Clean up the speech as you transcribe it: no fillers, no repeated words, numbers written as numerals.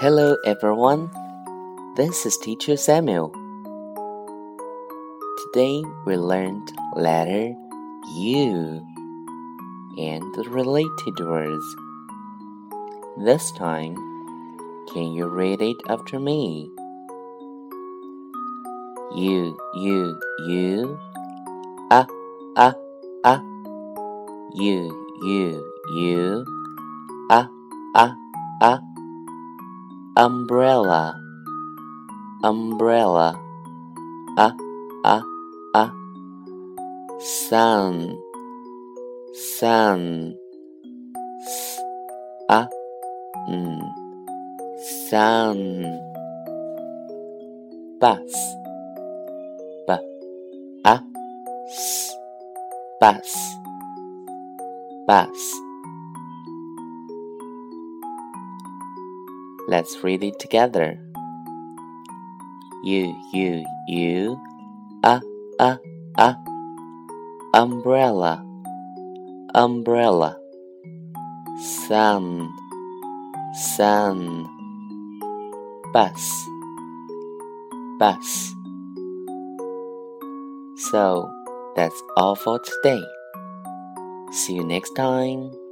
Hello everyone, this is Teacher Samuel. Today we learned letter U and the related words. This time, can you read it after me? U, U, U, A, A, A, U, U, U, A, A, A.Umbrella, umbrella, ah, ah, ah. Sun, sun, s, ah, n, sun. Bus, b, a, s, bus, bus.Let's read it together. U, U, U, A, A, A. Umbrella, umbrella. Sun, sun. Bus, bus. So, that's all for today. See you next time.